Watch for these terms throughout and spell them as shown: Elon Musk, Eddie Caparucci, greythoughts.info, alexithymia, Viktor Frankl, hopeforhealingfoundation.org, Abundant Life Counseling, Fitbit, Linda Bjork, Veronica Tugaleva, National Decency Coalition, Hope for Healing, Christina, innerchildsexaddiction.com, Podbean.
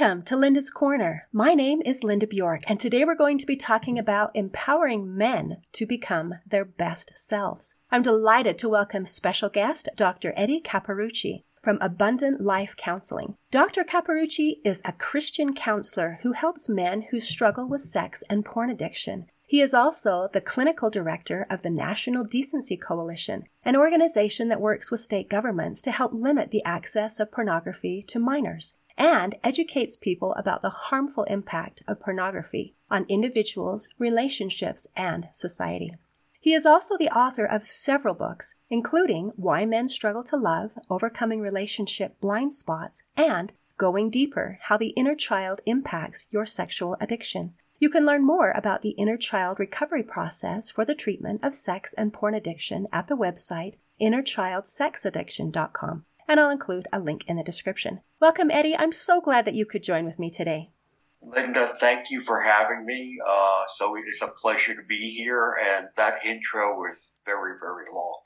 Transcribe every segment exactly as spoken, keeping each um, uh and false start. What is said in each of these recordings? Welcome to Linda's Corner. My name is Linda Bjork, and today we're going to be talking about empowering men to become their best selves. I'm delighted to welcome special guest, Doctor Eddie Caparucci from Abundant Life Counseling. Doctor Caparucci is a Christian counselor who helps men who struggle with sex and porn addiction. He is also the clinical director of the National Decency Coalition, an organization that works with state governments to help limit the access of pornography to minors and educates people about the harmful impact of pornography on individuals, relationships, and society. He is also the author of several books, including Why Men Struggle to Love, Overcoming Relationship Blind Spots, and Going Deeper, How the Inner Child Impacts Your Sexual Addiction. You can learn more about the inner child recovery process for the treatment of sex and porn addiction at the website inner child sex addiction dot com. And I'll include a link in the description. Welcome, Eddie. I'm so glad that you could join with me today. Linda, thank you for having me. Uh, so it is a pleasure to be here, and that intro was very, very long.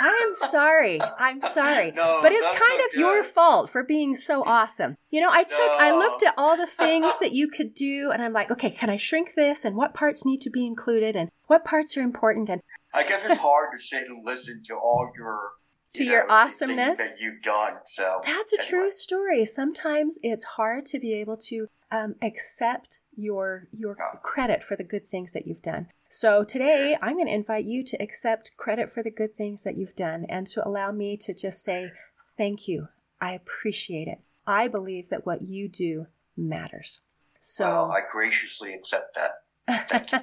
I'm sorry. I'm sorry. No, but it's kind of your fault for being so awesome. You know, I took, no. I looked at all the things that you could do, and I'm like, okay, can I shrink this? And what parts need to be included? And what parts are important? And I guess it's hard to sit and listen to all your To you your know, awesomeness that you've done. So that's a anyway. true story. Sometimes it's hard to be able to um, accept your your no. credit for the good things that you've done. So today, I'm going to invite you to accept credit for the good things that you've done, and to allow me to just say thank you. I appreciate it. I believe that what you do matters. So well, I graciously accept that. Thank you.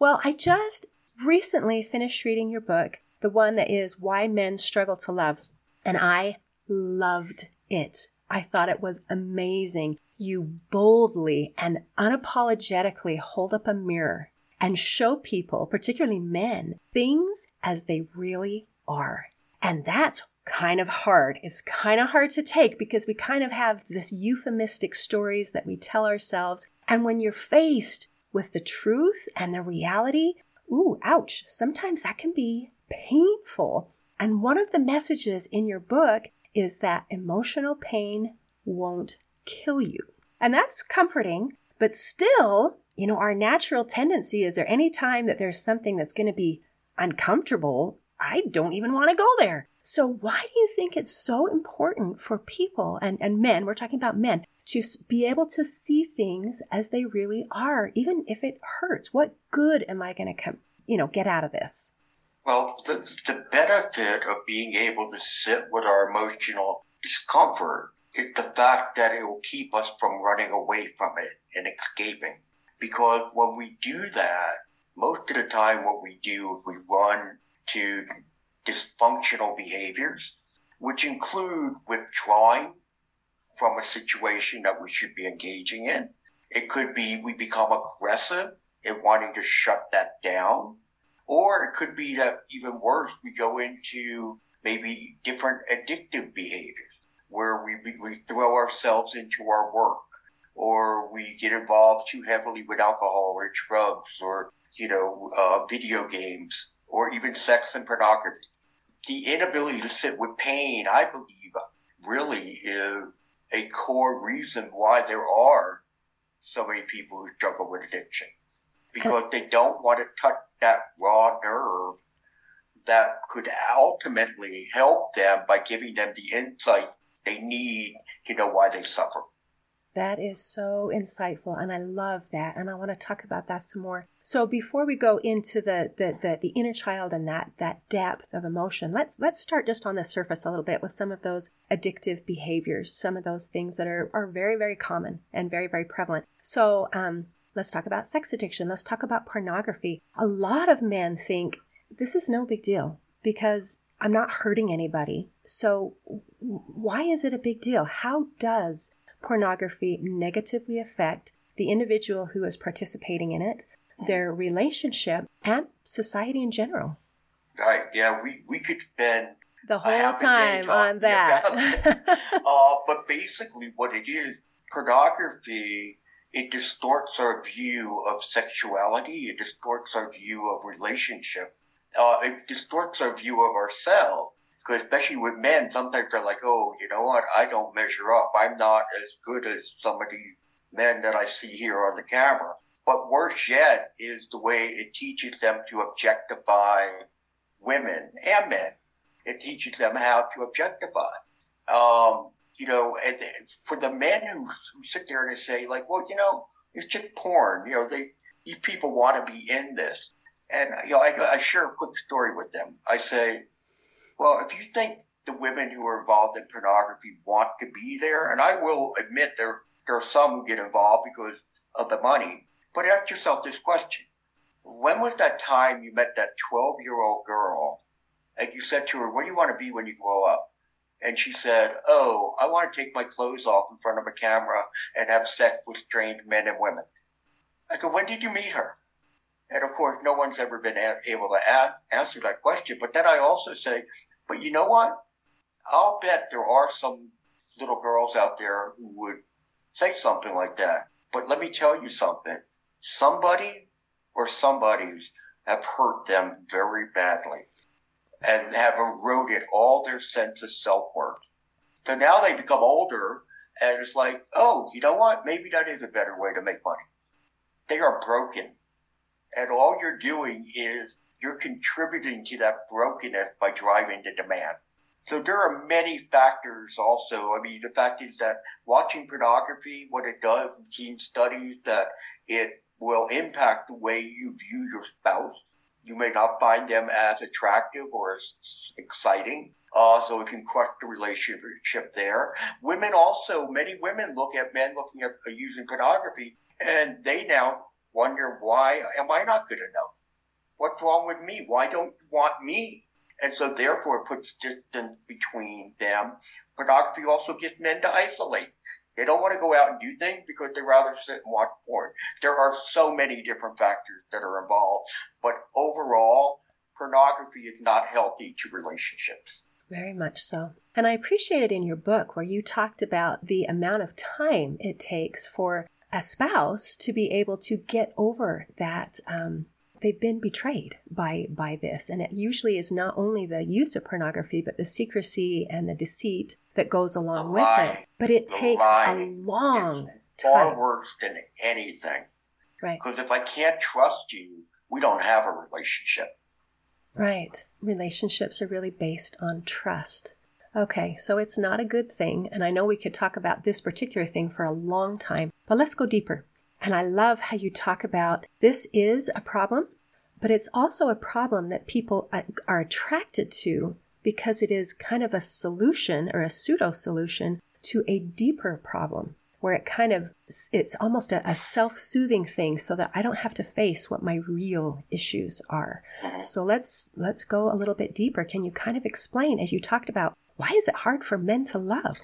Well, I just recently finished reading your book. The one that is Why Men Struggle to Love. And I loved it. I thought it was amazing. You boldly and unapologetically hold up a mirror and show people, particularly men, things as they really are. And that's kind of hard. It's kind of hard to take because we kind of have this euphemistic stories that we tell ourselves. And when you're faced with the truth and the reality, ooh, ouch, sometimes that can be painful. And one of the messages in your book is that emotional pain won't kill you. And that's comforting, but still, you know, our natural tendency is there any time that there's something that's going to be uncomfortable, I don't even want to go there. So why do you think it's so important for people and, and men, we're talking about men, to be able to see things as they really are, even if it hurts? What good am I going to come, you know, get out of this? Well, the, the benefit of being able to sit with our emotional discomfort is the fact that it will keep us from running away from it and escaping. Because when we do that, most of the time what we do is we run to dysfunctional behaviors, which include withdrawing from a situation that we should be engaging in. It could be we become aggressive in wanting to shut that down. Or it could be that even worse, we go into maybe different addictive behaviors where we we throw ourselves into our work, or we get involved too heavily with alcohol or drugs or, you know, uh, video games or even sex and pornography. The inability to sit with pain, I believe, really is a core reason why there are so many people who struggle with addiction, because they don't want to touch that raw nerve that could ultimately help them by giving them the insight they need to know why they suffer. That is so insightful, and I love that, and I want to talk about that some more. So before we go into the the, the, the inner child and that, that depth of emotion, let's let's start just on the surface a little bit with some of those addictive behaviors, some of those things that are, are very, very common and very, very prevalent. So, um, let's talk about sex addiction. Let's talk about pornography. A lot of men think this is no big deal because I'm not hurting anybody. So why is it a big deal? How does pornography negatively affect the individual who is participating in it, their relationship, and society in general? Right. Yeah, we, we could spend the whole time on that. that. uh, but basically what it is, pornography, it distorts our view of sexuality. It distorts our view of relationship. Uh, it distorts our view of ourselves. Because especially with men, sometimes they're like, oh, you know what, I don't measure up. I'm not as good as some of the men that I see here on the camera. But worse yet is the way it teaches them to objectify women and men. It teaches them how to objectify. Um, you know, and for the men who, who sit there and say like, well, you know, it's just porn. You know, they these people want to be in this. And, you know, I, I share a quick story with them. I say, well, if you think the women who are involved in pornography want to be there, and I will admit there, there are some who get involved because of the money, but ask yourself this question. When was that time you met that twelve-year-old girl and you said to her, what do you want to be when you grow up? And she said, oh, I want to take my clothes off in front of a camera and have sex with strange men and women. I said, when did you meet her? And of course, no one's ever been able to answer that question. But then I also say, but you know what? I'll bet there are some little girls out there who would say something like that. But let me tell you something. Somebody or somebodies have hurt them very badly and have eroded all their sense of self-worth. So now they become older and it's like, oh, you know what? Maybe that is a better way to make money. They are broken. And all you're doing is you're contributing to that brokenness by driving the demand. So there are many factors also. I mean, the fact is that watching pornography, what it does, we've seen studies that it will impact the way you view your spouse. You may not find them as attractive or as exciting. Uh, so it can crush the relationship there. Women also, many women look at men looking at uh, using pornography, and they now wonder, why am I not good enough? What's wrong with me? Why don't you want me? And so therefore it puts distance between them. Pornography also gets men to isolate. They don't want to go out and do things because they rather sit and watch porn. There are so many different factors that are involved. But overall, pornography is not healthy to relationships. Very much so. And I appreciated in your book where you talked about the amount of time it takes for a spouse to be able to get over that um, they've been betrayed by by this. And it usually is not only the use of pornography, but the secrecy and the deceit that goes along the with lie. It. But it the takes lie. a long it's time. Far worse than anything. Right. Because if I can't trust you, we don't have a relationship. Right. Relationships are really based on trust. Okay, so it's not a good thing, and I know we could talk about this particular thing for a long time, but let's go deeper. And I love how you talk about this is a problem, but it's also a problem that people are attracted to because it is kind of a solution or a pseudo-solution to a deeper problem, where it kind of, it's almost a, a self-soothing thing so that I don't have to face what my real issues are. So let's let's go a little bit deeper. Can you kind of explain, as you talked about, why is it hard for men to love?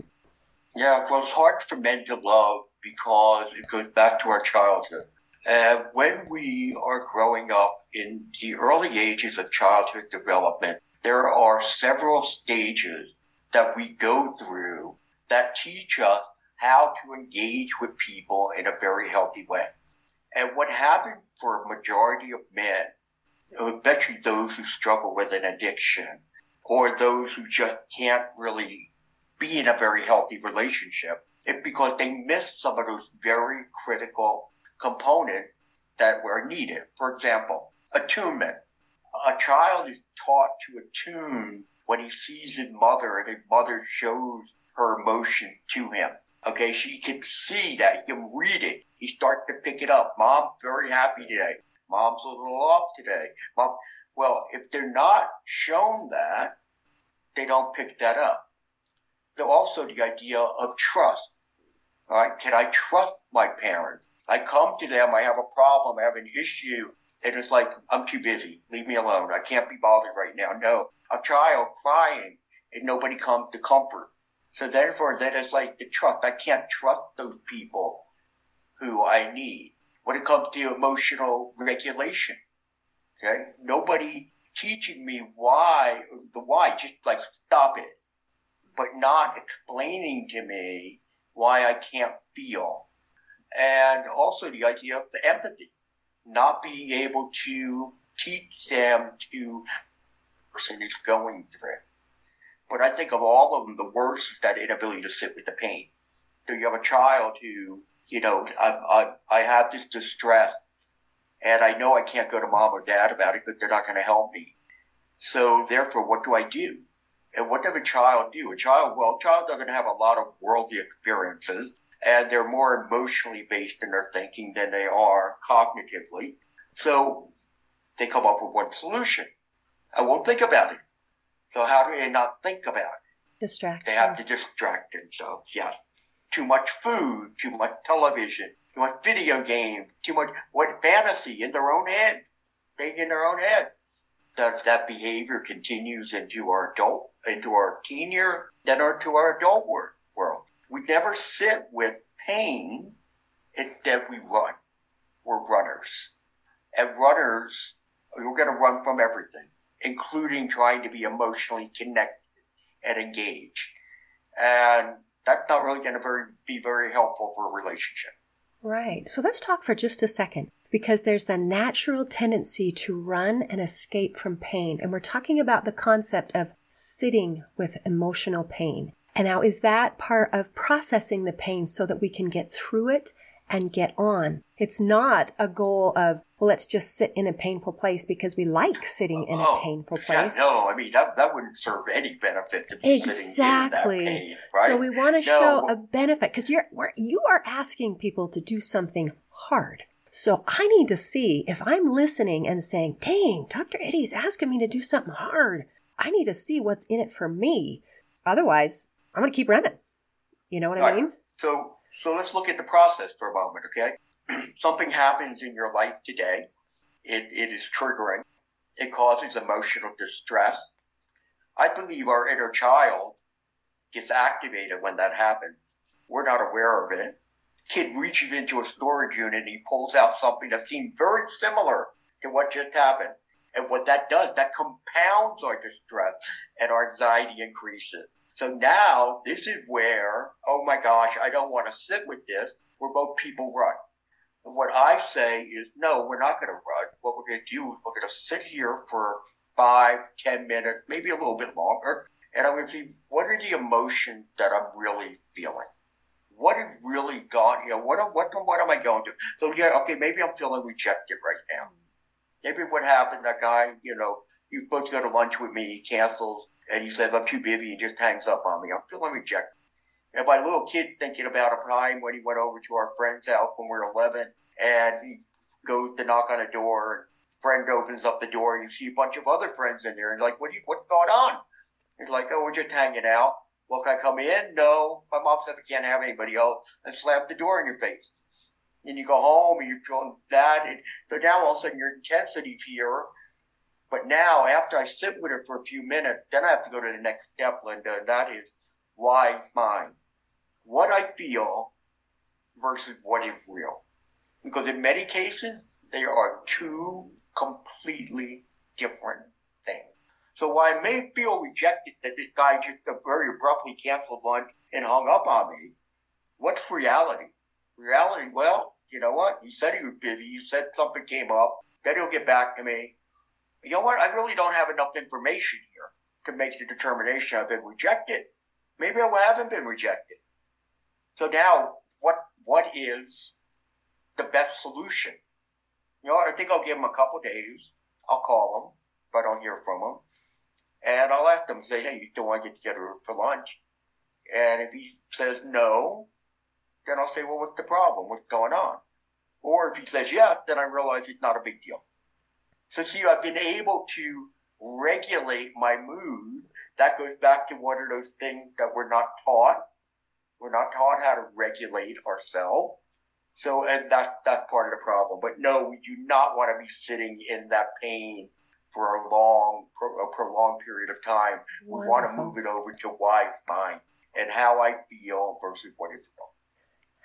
Yeah, well, it's hard for men to love because it goes back to our childhood. Uh, when we are growing up in the early ages of childhood development, there are several stages that we go through that teach us how to engage with people in a very healthy way. And what happened for a majority of men, especially those who struggle with an addiction, or those who just can't really be in a very healthy relationship, it's because they miss some of those very critical components that were needed. For example, attunement. A child is taught to attune when he sees his mother and his mother shows her emotion to him. Okay, she can see that, he can read it. He starts to pick it up. Mom's very happy today. Mom's a little off today. Mom. Well, if they're not shown that, they don't pick that up. So also the idea of trust, all right? Can I trust my parents? I come to them, I have a problem, I have an issue, and it's like, I'm too busy, leave me alone. I can't be bothered right now. No, a child crying and nobody comes to comfort. So therefore, that is like the trust. I can't trust those people who I need. When it comes to emotional regulation, okay, nobody teaching me why, the why, just like stop it, but not explaining to me why I can't feel. And also the idea of the empathy, not being able to teach them to the person is going through. But I think of all of them, the worst is that inability to sit with the pain. So you have a child who, you know, I, I, I have this distress, and I know I can't go to mom or dad about it because they're not going to help me. So therefore, what do I do? And what does a child do? A child, well, a child doesn't have a lot of worldly experiences, and they're more emotionally based in their thinking than they are cognitively. So they come up with one solution. I won't think about it. So how do they not think about it? Distraction. They have to distract themselves, yeah. Too much food, too much television, too much video game, too much what fantasy in their own head. They in their own head. That that behavior continues into our adult, into our teen year, then into our adult world. We never sit with pain. Instead, we run. We're runners. And runners, you're going to run from everything, including trying to be emotionally connected and engaged. And that's not really going to very, be very helpful for a relationship. Right. So let's talk for just a second, because there's the natural tendency to run and escape from pain. And we're talking about the concept of sitting with emotional pain. And now, is that part of processing the pain so that we can get through it and get on? It's not a goal of, well, let's just sit in a painful place because we like sitting in oh, a painful place. Yeah, no, I mean, that, that wouldn't serve any benefit to be exactly. sitting in that pain, right? So we want to no. show a benefit, because you're you are asking people to do something hard. So I need to see if I'm listening and saying, dang, Doctor Eddie's asking me to do something hard. I need to see what's in it for me. Otherwise, I'm going to keep running. You know what right. I mean? So, so let's look at the process for a moment, okay? Something happens in your life today. It It is triggering. It causes emotional distress. I believe our inner child gets activated when that happens. We're not aware of it. Kid reaches into a storage unit and he pulls out something that seemed very similar to what just happened. And what that does, that compounds our distress and our anxiety increases. So now this is where, oh my gosh, I don't want to sit with this. We're both people run. And what I say is, no, we're not going to run. What we're going to do is we're going to sit here for five, ten minutes, maybe a little bit longer. And I'm going to see, what are the emotions that I'm really feeling? What is really gone here? You know, what, what, what am I going to do? So, yeah, okay, maybe I'm feeling rejected right now. Maybe what happened, that guy, you know, you're supposed to go to lunch with me, he cancels, and he says, I'm too busy, he just hangs up on me. I'm feeling rejected. And my little kid thinking about a time when he went over to our friend's house when we were eleven, and he goes to knock on a door, and friend opens up the door, and you see a bunch of other friends in there, and you're like, what do you, what's going on? He's like, oh, we're just hanging out. Well, can I come in? No. My mom said I can't have anybody else. And slap the door in your face. And you go home and you're feeling that. And so now all of a sudden your intensity's here. But now after I sit with it for a few minutes, then I have to go to the next step, Linda. And that is, why mine? What I feel versus what is real. Because in many cases, they are two completely different things. So while I may feel rejected that this guy just very abruptly canceled lunch and hung up on me, what's reality? Reality, well, you know what? He said he was busy. He said something came up. Then he'll get back to me. You know what? I really don't have enough information here to make the determination I've been rejected. Maybe I haven't been rejected. So now, what what is the best solution? You know what? I think I'll give him a couple days. I'll call him if I don't hear from him. And I'll ask them, say, hey, you don't want to get together for lunch? And if he says no, then I'll say, well, what's the problem? What's going on? Or if he says yes, then I realize it's not a big deal. So see, I've been able to regulate my mood. That goes back to one of those things that we're not taught. We're not taught how to regulate ourselves. So, and that, that's part of the problem. But no, we do not want to be sitting in that pain for a long, a prolonged period of time. Wonderful. We want to move it over to why mine and how I feel versus what is real.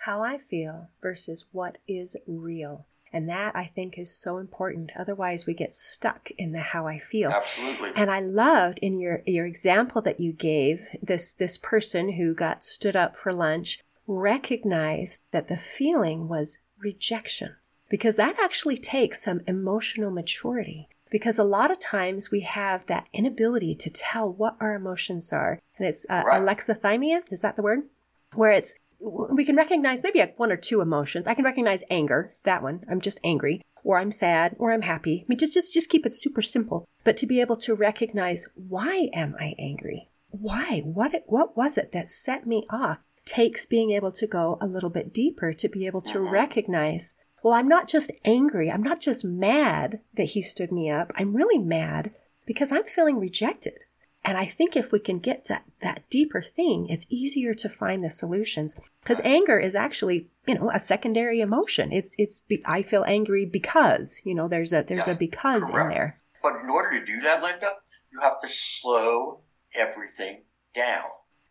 How I feel versus what is real. And that, I think, is so important. Otherwise, we get stuck in the how I feel. Absolutely. And I loved in your your example that you gave, this this person who got stood up for lunch recognized that the feeling was rejection. Because that actually takes some emotional maturity. because a lot of times we have that inability to tell what our emotions are. And it's uh, right. alexithymia, is that the word? Where it's, we can recognize maybe one or two emotions. I can recognize anger, that one, I'm just angry, or I'm sad, or I'm happy. I mean, just, just, just keep it super simple. But to be able to recognize, why am I angry? Why? What it, what was it that set me off? Takes being able to go a little bit deeper to be able to uh-huh. recognize, well, I'm not just angry. I'm not just mad that he stood me up. I'm really mad because I'm feeling rejected. And I think if we can get that, that deeper thing, it's easier to find the solutions. Because anger is actually, you know, a secondary emotion. It's, it's, be, I feel angry because, you know, there's a, there's yes, a because correct. in there. But in order to do that, Linda, you have to slow everything down.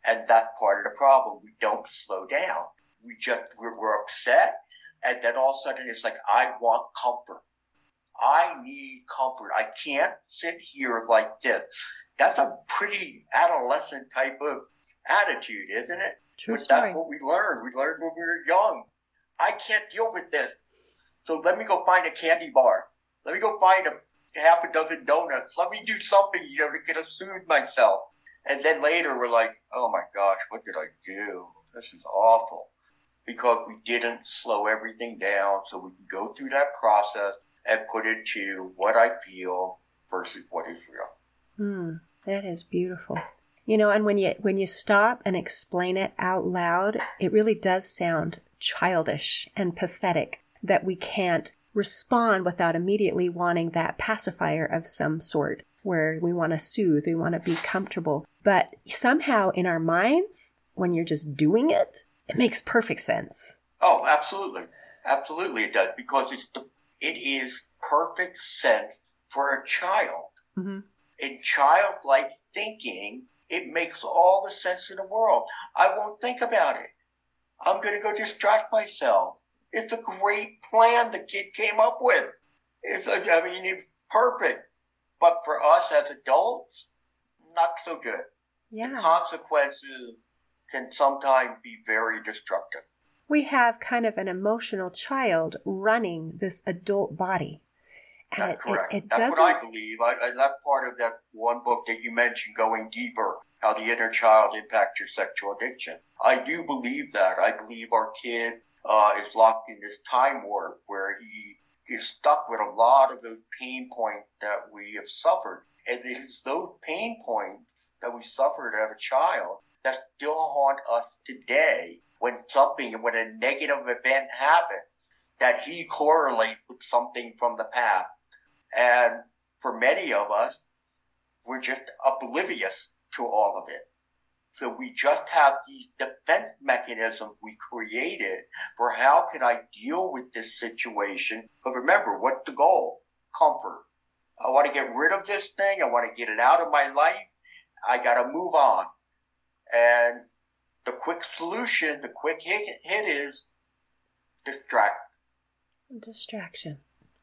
And that part of the problem, we don't slow down. We just, we're, we're upset. And then all of a sudden it's like, I want comfort. I need comfort. I can't sit here like this. That's a pretty adolescent type of attitude, isn't it? True but story. That's what we learned. We learned when we were young. I can't deal with this. So let me go find a candy bar. Let me go find a half a dozen donuts. Let me do something, you know, to get to soothe myself. And then later we're like, oh my gosh, what did I do? This is awful. Because we didn't slow everything down so we can go through that process and put it to what I feel versus what is real. Mm, that is beautiful. You know, and when you when you stop and explain it out loud, it really does sound childish and pathetic that we can't respond without immediately wanting that pacifier of some sort, where we want to soothe, we want to be comfortable. But somehow in our minds, when you're just doing it, it makes perfect sense. Oh, absolutely. Absolutely it does. Because it's the, it is perfect sense for a child. Mm-hmm. In childlike thinking, it makes all the sense in the world. I won't think about it. I'm going to go distract myself. It's a great plan the kid came up with. It's, I mean, it's perfect. But for us as adults, not so good. Yeah. The consequences can sometimes be very destructive. We have kind of an emotional child running this adult body. And that's it, correct. It, it that's what I believe. I, I, that part of that one book that you mentioned, Going Deeper, How the Inner Child Impacts Your Sexual Addiction. I do believe that. I believe our kid uh, is locked in this time warp where he is stuck with a lot of those pain points that we have suffered. And it is those pain points that we suffered as a child that still haunt us today when something, when a negative event happens, that he correlates with something from the past. And for many of us, we're just oblivious to all of it. So we just have these defense mechanisms we created for how can I deal with this situation? But remember, what's the goal? Comfort. I want to get rid of this thing. I want to get it out of my life. I got to move on. And the quick solution, the quick hit, hit is distract. Distraction.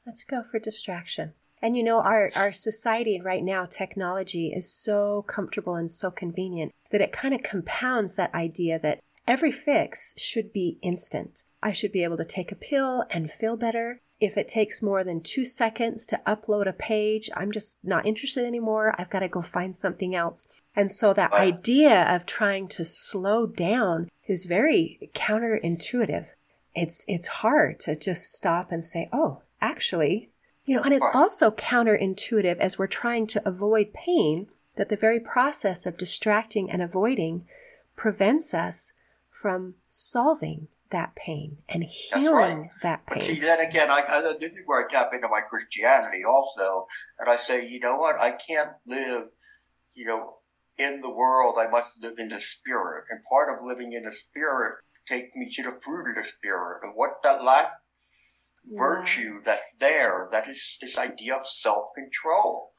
Let's go for distraction. And you know, our, our society right now, technology is so comfortable and so convenient that it kind of compounds that idea that every fix should be instant. I should be able to take a pill and feel better. If it takes more than two seconds to upload a page, I'm just not interested anymore. I've got to go find something else. And so that wow. idea of trying to slow down is very counterintuitive. It's, it's hard to just stop and say, oh, actually... You know, and it's also counterintuitive as we're trying to avoid pain, that the very process of distracting and avoiding prevents us from solving that pain and healing right. that pain. But see, then again, I, I, this is where I tap into my Christianity also, and I say, you know what, I can't live, you know, in the world, I must live in the Spirit. And part of living in the Spirit takes me to the fruit of the Spirit. And what that last virtue that's there, that is this idea of self-control.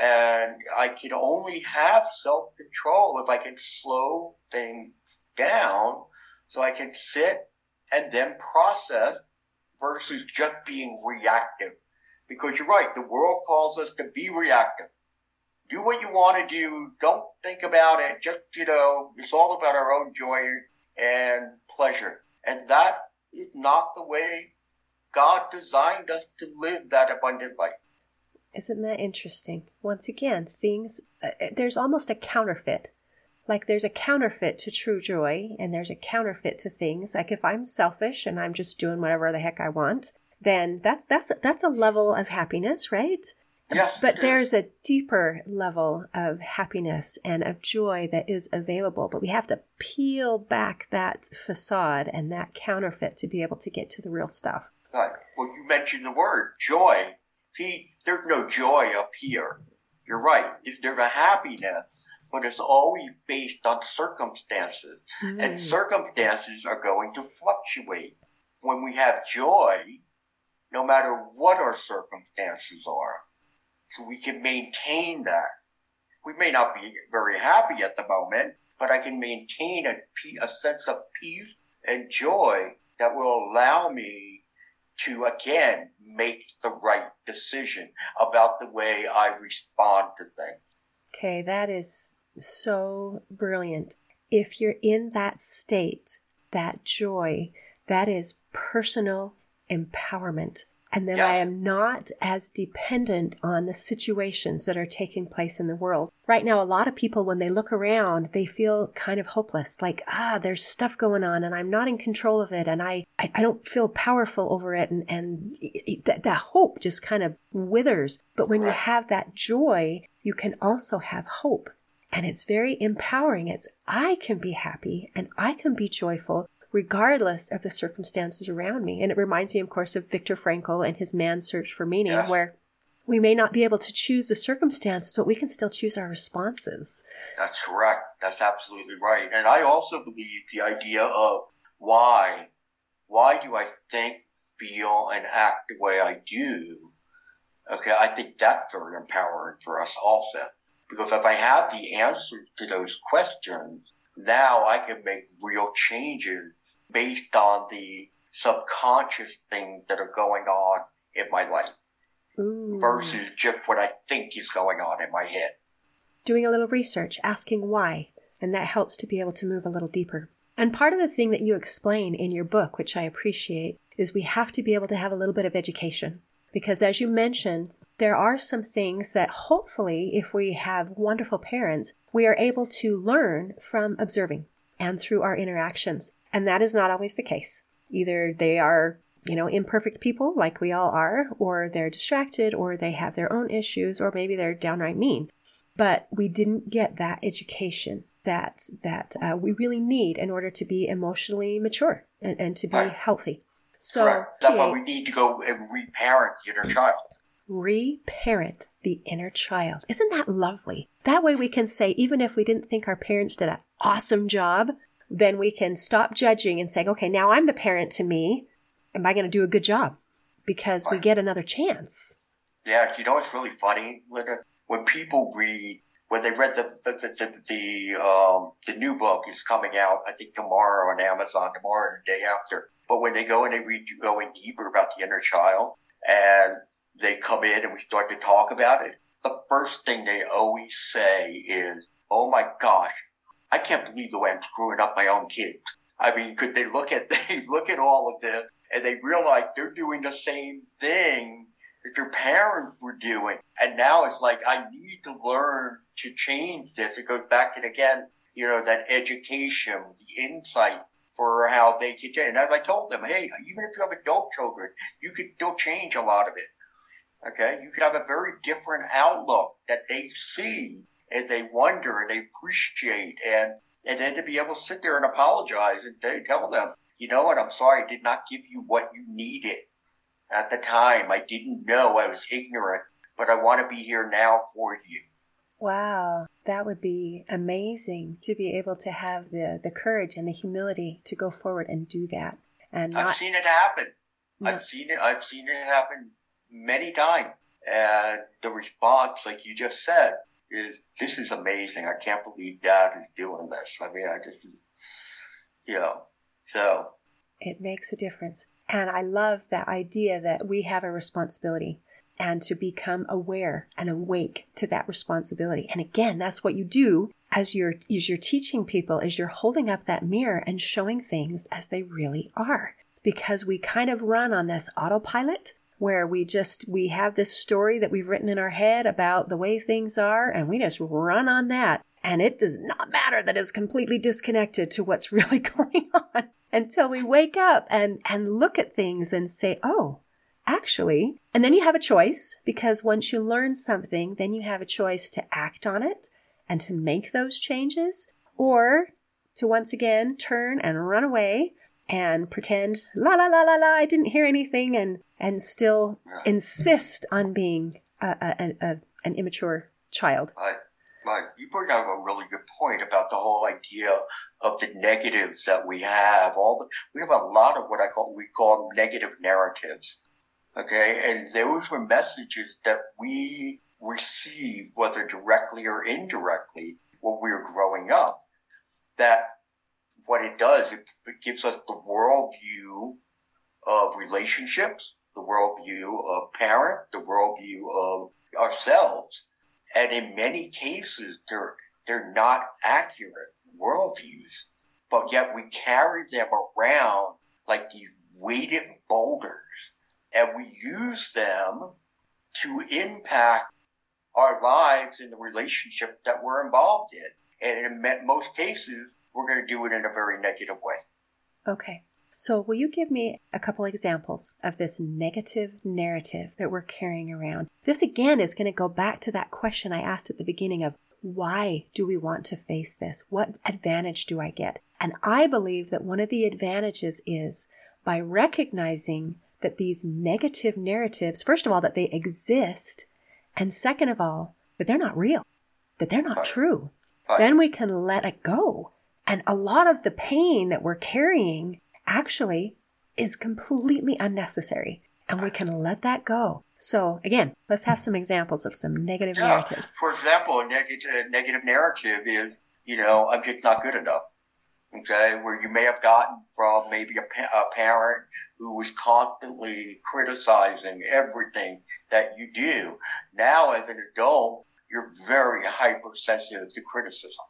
And I can only have self-control if I can slow things down so I can sit and then process versus just being reactive. Because you're right, the world calls us to be reactive. Do what you want to do. Don't think about it. Just, you know, it's all about our own joy and pleasure. And that is not the way God designed us to live that abundant life. Isn't that interesting? Once again, things, uh, there's almost a counterfeit. Like there's a counterfeit to true joy, and there's a counterfeit to things. Like if I'm selfish and I'm just doing whatever the heck I want, then that's that's that's a level of happiness, right? Yes. But there's a deeper level of happiness and of joy that is available. But we have to peel back that facade and that counterfeit to be able to get to the real stuff. Right. Well, you mentioned the word joy. See, there's no joy up here. You're right. There's a happiness, but it's always based on circumstances. Mm. And circumstances are going to fluctuate. When we have joy, no matter what our circumstances are, so we can maintain that. We may not be very happy at the moment, but I can maintain a, a sense of peace and joy that will allow me to, again, make the right decision about the way I respond to things. Okay, that is so brilliant. If you're in that state, that joy, that is personal empowerment. And then yeah. I am not as dependent on the situations that are taking place in the world. Right now, a lot of people, when they look around, they feel kind of hopeless. Like, ah, there's stuff going on and I'm not in control of it. And I, I, I don't feel powerful over it. And, and that, that hope just kind of withers. But when right. you have that joy, you can also have hope. And it's very empowering. It's, I can be happy and I can be joyful regardless of the circumstances around me. And it reminds me, of course, of Viktor Frankl and his man's search for meaning, yes. where we may not be able to choose the circumstances, but we can still choose our responses. That's correct. That's absolutely right. And I also believe the idea of why. Why do I think, feel, and act the way I do? Okay, I think that's very empowering for us also. Because if I have the answers to those questions, now I can make real changes based on the subconscious things that are going on in my life. Ooh. Versus just what I think is going on in my head. Doing a little research, asking why, and that helps to be able to move a little deeper. And part of the thing that you explain in your book, which I appreciate, is we have to be able to have a little bit of education. Because as you mentioned, there are some things that hopefully, if we have wonderful parents, we are able to learn from observing and through our interactions. And that is not always the case. Either they are, you know, imperfect people like we all are, or they're distracted, or they have their own issues, or maybe they're downright mean. But we didn't get that education that that uh, we really need in order to be emotionally mature and, and to be right. healthy. So correct. That's why we need to go and reparent the inner child. Reparent the inner child. Isn't that lovely? That way we can say, even if we didn't think our parents did an awesome job, then we can stop judging and saying, okay, now I'm the parent to me. Am I going to do a good job? Because we get another chance. Yeah, you know, it's really funny, Linda. When people read, when they read the the, the, the, um, the new book is coming out, I think tomorrow on Amazon, tomorrow and the day after. But when they go and they read, you go in deeper about the inner child and they come in and we start to talk about it. The first thing they always say is, oh my gosh, I can't believe the way I'm screwing up my own kids. I mean, could they look at, they look at all of this and they realize they're doing the same thing that their parents were doing. And now it's like, I need to learn to change this. It goes back to, again, you know, that education, the insight for how they can change. And as I told them, hey, even if you have adult children, you can still change a lot of it. Okay, you could have a very different outlook that they see and they wonder and they appreciate, and, and then to be able to sit there and apologize and they tell them, you know what, I'm sorry, I did not give you what you needed at the time. I didn't know, I was ignorant, but I want to be here now for you. Wow, that would be amazing to be able to have the, the courage and the humility to go forward and do that. And not... I've seen it happen. No. I've seen it. I've seen it happen. Many times. And the response, like you just said, is, this is amazing. I can't believe Dad is doing this. I mean, I just, you know, so. It makes a difference. And I love that idea that we have a responsibility and to become aware and awake to that responsibility. And again, that's what you do as you're, as you're teaching people, is you're holding up that mirror and showing things as they really are. Because we kind of run on this autopilot where we just, we have this story that we've written in our head about the way things are, and we just run on that. And it does not matter that it's completely disconnected to what's really going on until we wake up and, and look at things and say, oh, actually, and then you have a choice, because once you learn something, then you have a choice to act on it and to make those changes, or to once again turn and run away and pretend, la, la, la, la, la, I didn't hear anything, and, and still insist on being a, a, a, an immature child. Right. Right. You bring up a really good point about the whole idea of the negatives that we have. All the, we have a lot of what I call, we call negative narratives. Okay. And those were messages that we received, whether directly or indirectly, when we were growing up. That what it does, it gives us the worldview of relationships, the worldview of parent, the worldview of ourselves. And in many cases, they're, they're not accurate worldviews, but yet we carry them around like these weighted boulders, and we use them to impact our lives in the relationship that we're involved in. And in most cases, we're going to do it in a very negative way. Okay. So will you give me a couple examples of this negative narrative that we're carrying around? This again is going to go back to that question I asked at the beginning of, why do we want to face this? What advantage do I get? And I believe that one of the advantages is by recognizing that these negative narratives, first of all, that they exist, and second of all, that they're not real, that they're not true. Then we can let it go. And a lot of the pain that we're carrying actually is completely unnecessary, and we can let that go. So again, let's have some examples of some negative yeah. narratives. For example, a negative negative narrative is, you know, I'm just not good enough. Okay, where you may have gotten from maybe a, pa- a parent who was constantly criticizing everything that you do. Now, as an adult, you're very hypersensitive to criticism.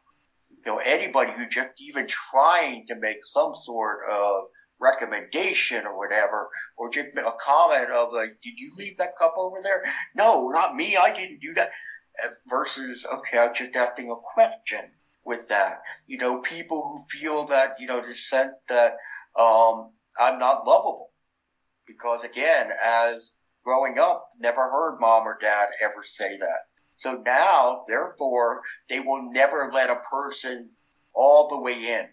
You know, anybody who just even trying to make some sort of recommendation or whatever, or just a comment of like, did you leave that cup over there? No, not me. I didn't do that. Versus, okay, I'm just asking a question with that. You know, people who feel that, you know, the sense that um, I'm not lovable. Because again, as growing up, never heard mom or dad ever say that. So now, therefore, they will never let a person all the way in.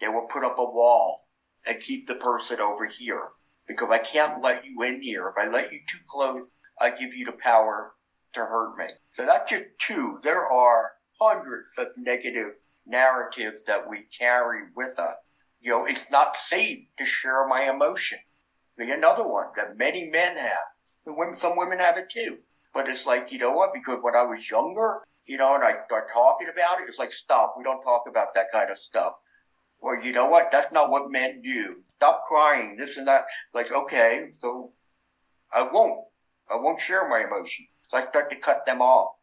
They will put up a wall and keep the person over here, because I can't let you in here. If I let you too close, I give you the power to hurt me. So that's just two. There are hundreds of negative narratives that we carry with us. You know, it's not safe to share my emotion. Another one that many men have. And women, some women have it too. But it's like, you know what, because when I was younger, you know, and I start talking about it, it's like, stop, we don't talk about that kind of stuff. Well, you know what, that's not what men do. Stop crying, this and that. Like, okay, so I won't. I won't share my emotions. So I start to cut them off.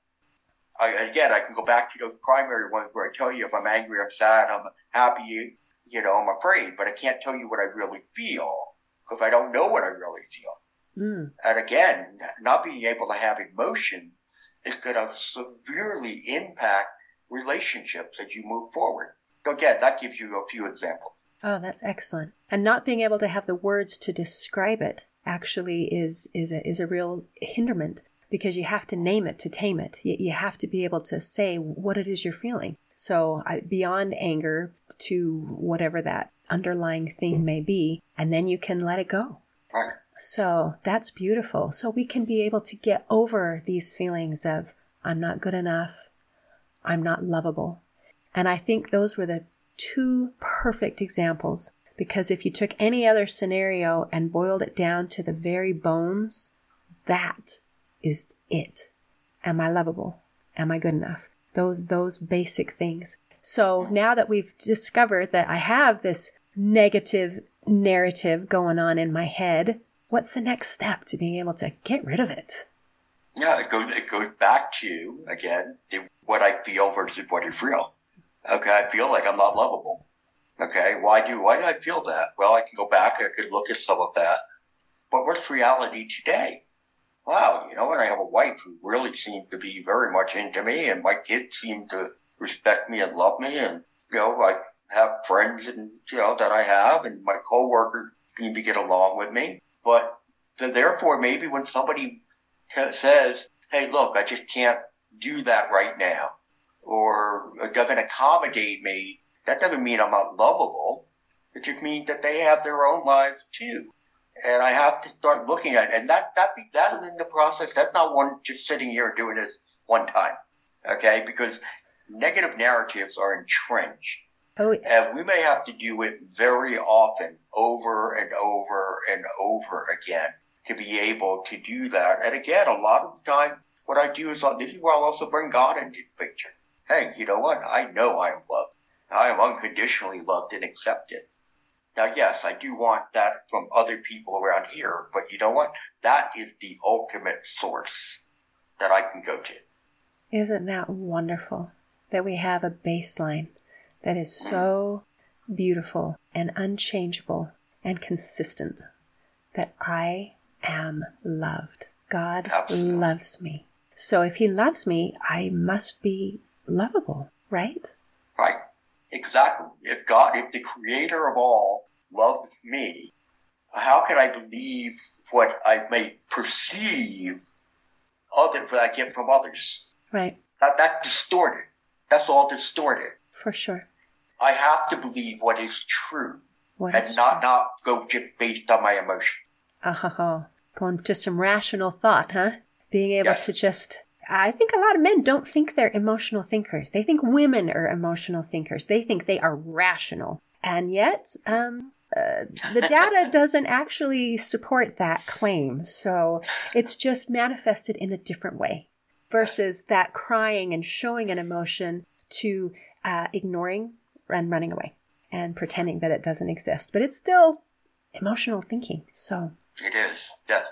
I, again, I can go back to those primary ones where I tell you if I'm angry, I'm sad, I'm happy, you know, I'm afraid. But I can't tell you what I really feel, because I don't know what I really feel. Mm. And again, not being able to have emotion is going to severely impact relationships as you move forward. So again, that gives you a few examples. Oh, that's excellent. And not being able to have the words to describe it actually is is a, is a real hindrance, because you have to name it to tame it. You, you have to be able to say what it is you're feeling. So I, beyond anger to whatever that underlying thing may be, and then you can let it go. Right. So that's beautiful. So we can be able to get over these feelings of, I'm not good enough, I'm not lovable. And I think those were the two perfect examples, because if you took any other scenario and boiled it down to the very bones, that is it. Am I lovable? Am I good enough? Those, those basic things. So now that we've discovered that I have this negative narrative going on in my head, what's the next step to being able to get rid of it? Yeah, it goes, it goes back to, again, the, what I feel versus what is real. Okay, I feel like I'm not lovable. Okay, why do why do I feel that? Well, I can go back, I could look at some of that. But what's reality today? Wow, you know, and I have a wife who really seemed to be very much into me, and my kids seem to respect me and love me, and, you know, I have friends, and, you know, that I have, and my coworkers seem to get along with me. But therefore, maybe when somebody t- says, hey, look, I just can't do that right now, or it doesn't accommodate me, that doesn't mean I'm not lovable. It just means that they have their own lives too. And I have to start looking at it. And that, that, that is in the process. That's not one just sitting here doing this one time. Okay? Because negative narratives are entrenched. Oh, yeah. And we may have to do it very often, over and over and over again, to be able to do that. And again, a lot of the time, what I do is, this is where I'll also bring God into the picture. Hey, you know what? I know I am loved. I am unconditionally loved and accepted. Now, yes, I do want that from other people around here, but you know what? That is the ultimate source that I can go to. Isn't that wonderful that we have a baseline that is so beautiful and unchangeable and consistent, that I am loved. God Absolutely. Loves me. So if he loves me, I must be lovable, right? Right. Exactly. If God, if the creator of all loved me, how can I believe what I may perceive other that I get from others? Right. That, that's distorted. That's all distorted. For sure. I have to believe what is true what and is not, true. not go just based on my emotion. Uh huh. Going to some rational thought, huh? Being able yes. to just... I think a lot of men don't think they're emotional thinkers. They think women are emotional thinkers. They think they are rational. And yet, um, uh, the data doesn't actually support that claim. So it's just manifested in a different way versus that crying and showing an emotion to uh, ignoring and running away and pretending that it doesn't exist. But it's still emotional thinking. So it is. Yes.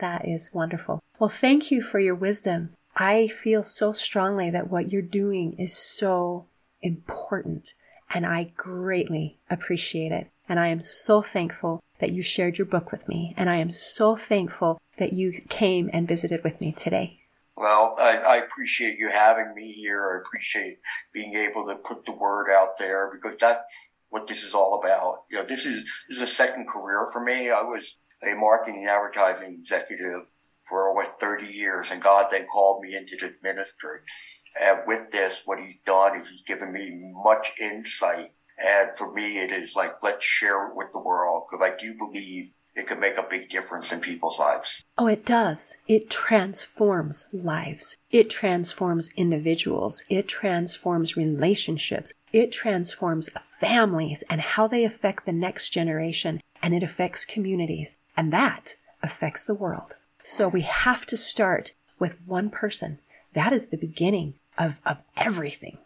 That is wonderful. Well, thank you for your wisdom. I feel so strongly that what you're doing is so important, and I greatly appreciate it. And I am so thankful that you shared your book with me, and I am so thankful that you came and visited with me today. Well, I, I appreciate you having me here. I appreciate being able to put the word out there, because that's what this is all about. You know, this is, this is a second career for me. I was a marketing and advertising executive for over thirty years, and God then called me into this ministry. And with this, what he's done is he's given me much insight. And for me, it is like, let's share it with the world, because I do believe it can make a big difference in people's lives. Oh, it does. It transforms lives. It transforms individuals. It transforms relationships. It transforms families and how they affect the next generation. And it affects communities. And that affects the world. So we have to start with one person. That is the beginning of, of everything.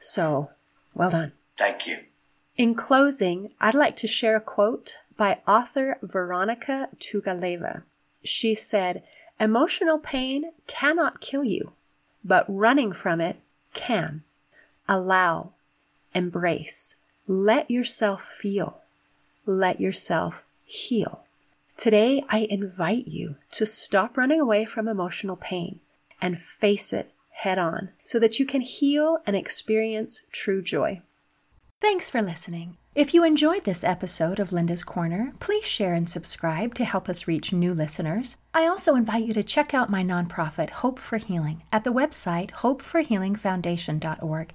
So, well done. Thank you. In closing, I'd like to share a quote by author Veronica Tugaleva. She said, "Emotional pain cannot kill you, but running from it can. Allow, embrace, let yourself feel, let yourself heal." Today, I invite you to stop running away from emotional pain and face it head on so that you can heal and experience true joy. Thanks for listening. If you enjoyed this episode of Linda's Corner, please share and subscribe to help us reach new listeners. I also invite you to check out my nonprofit, Hope for Healing, at the website hope for healing foundation dot org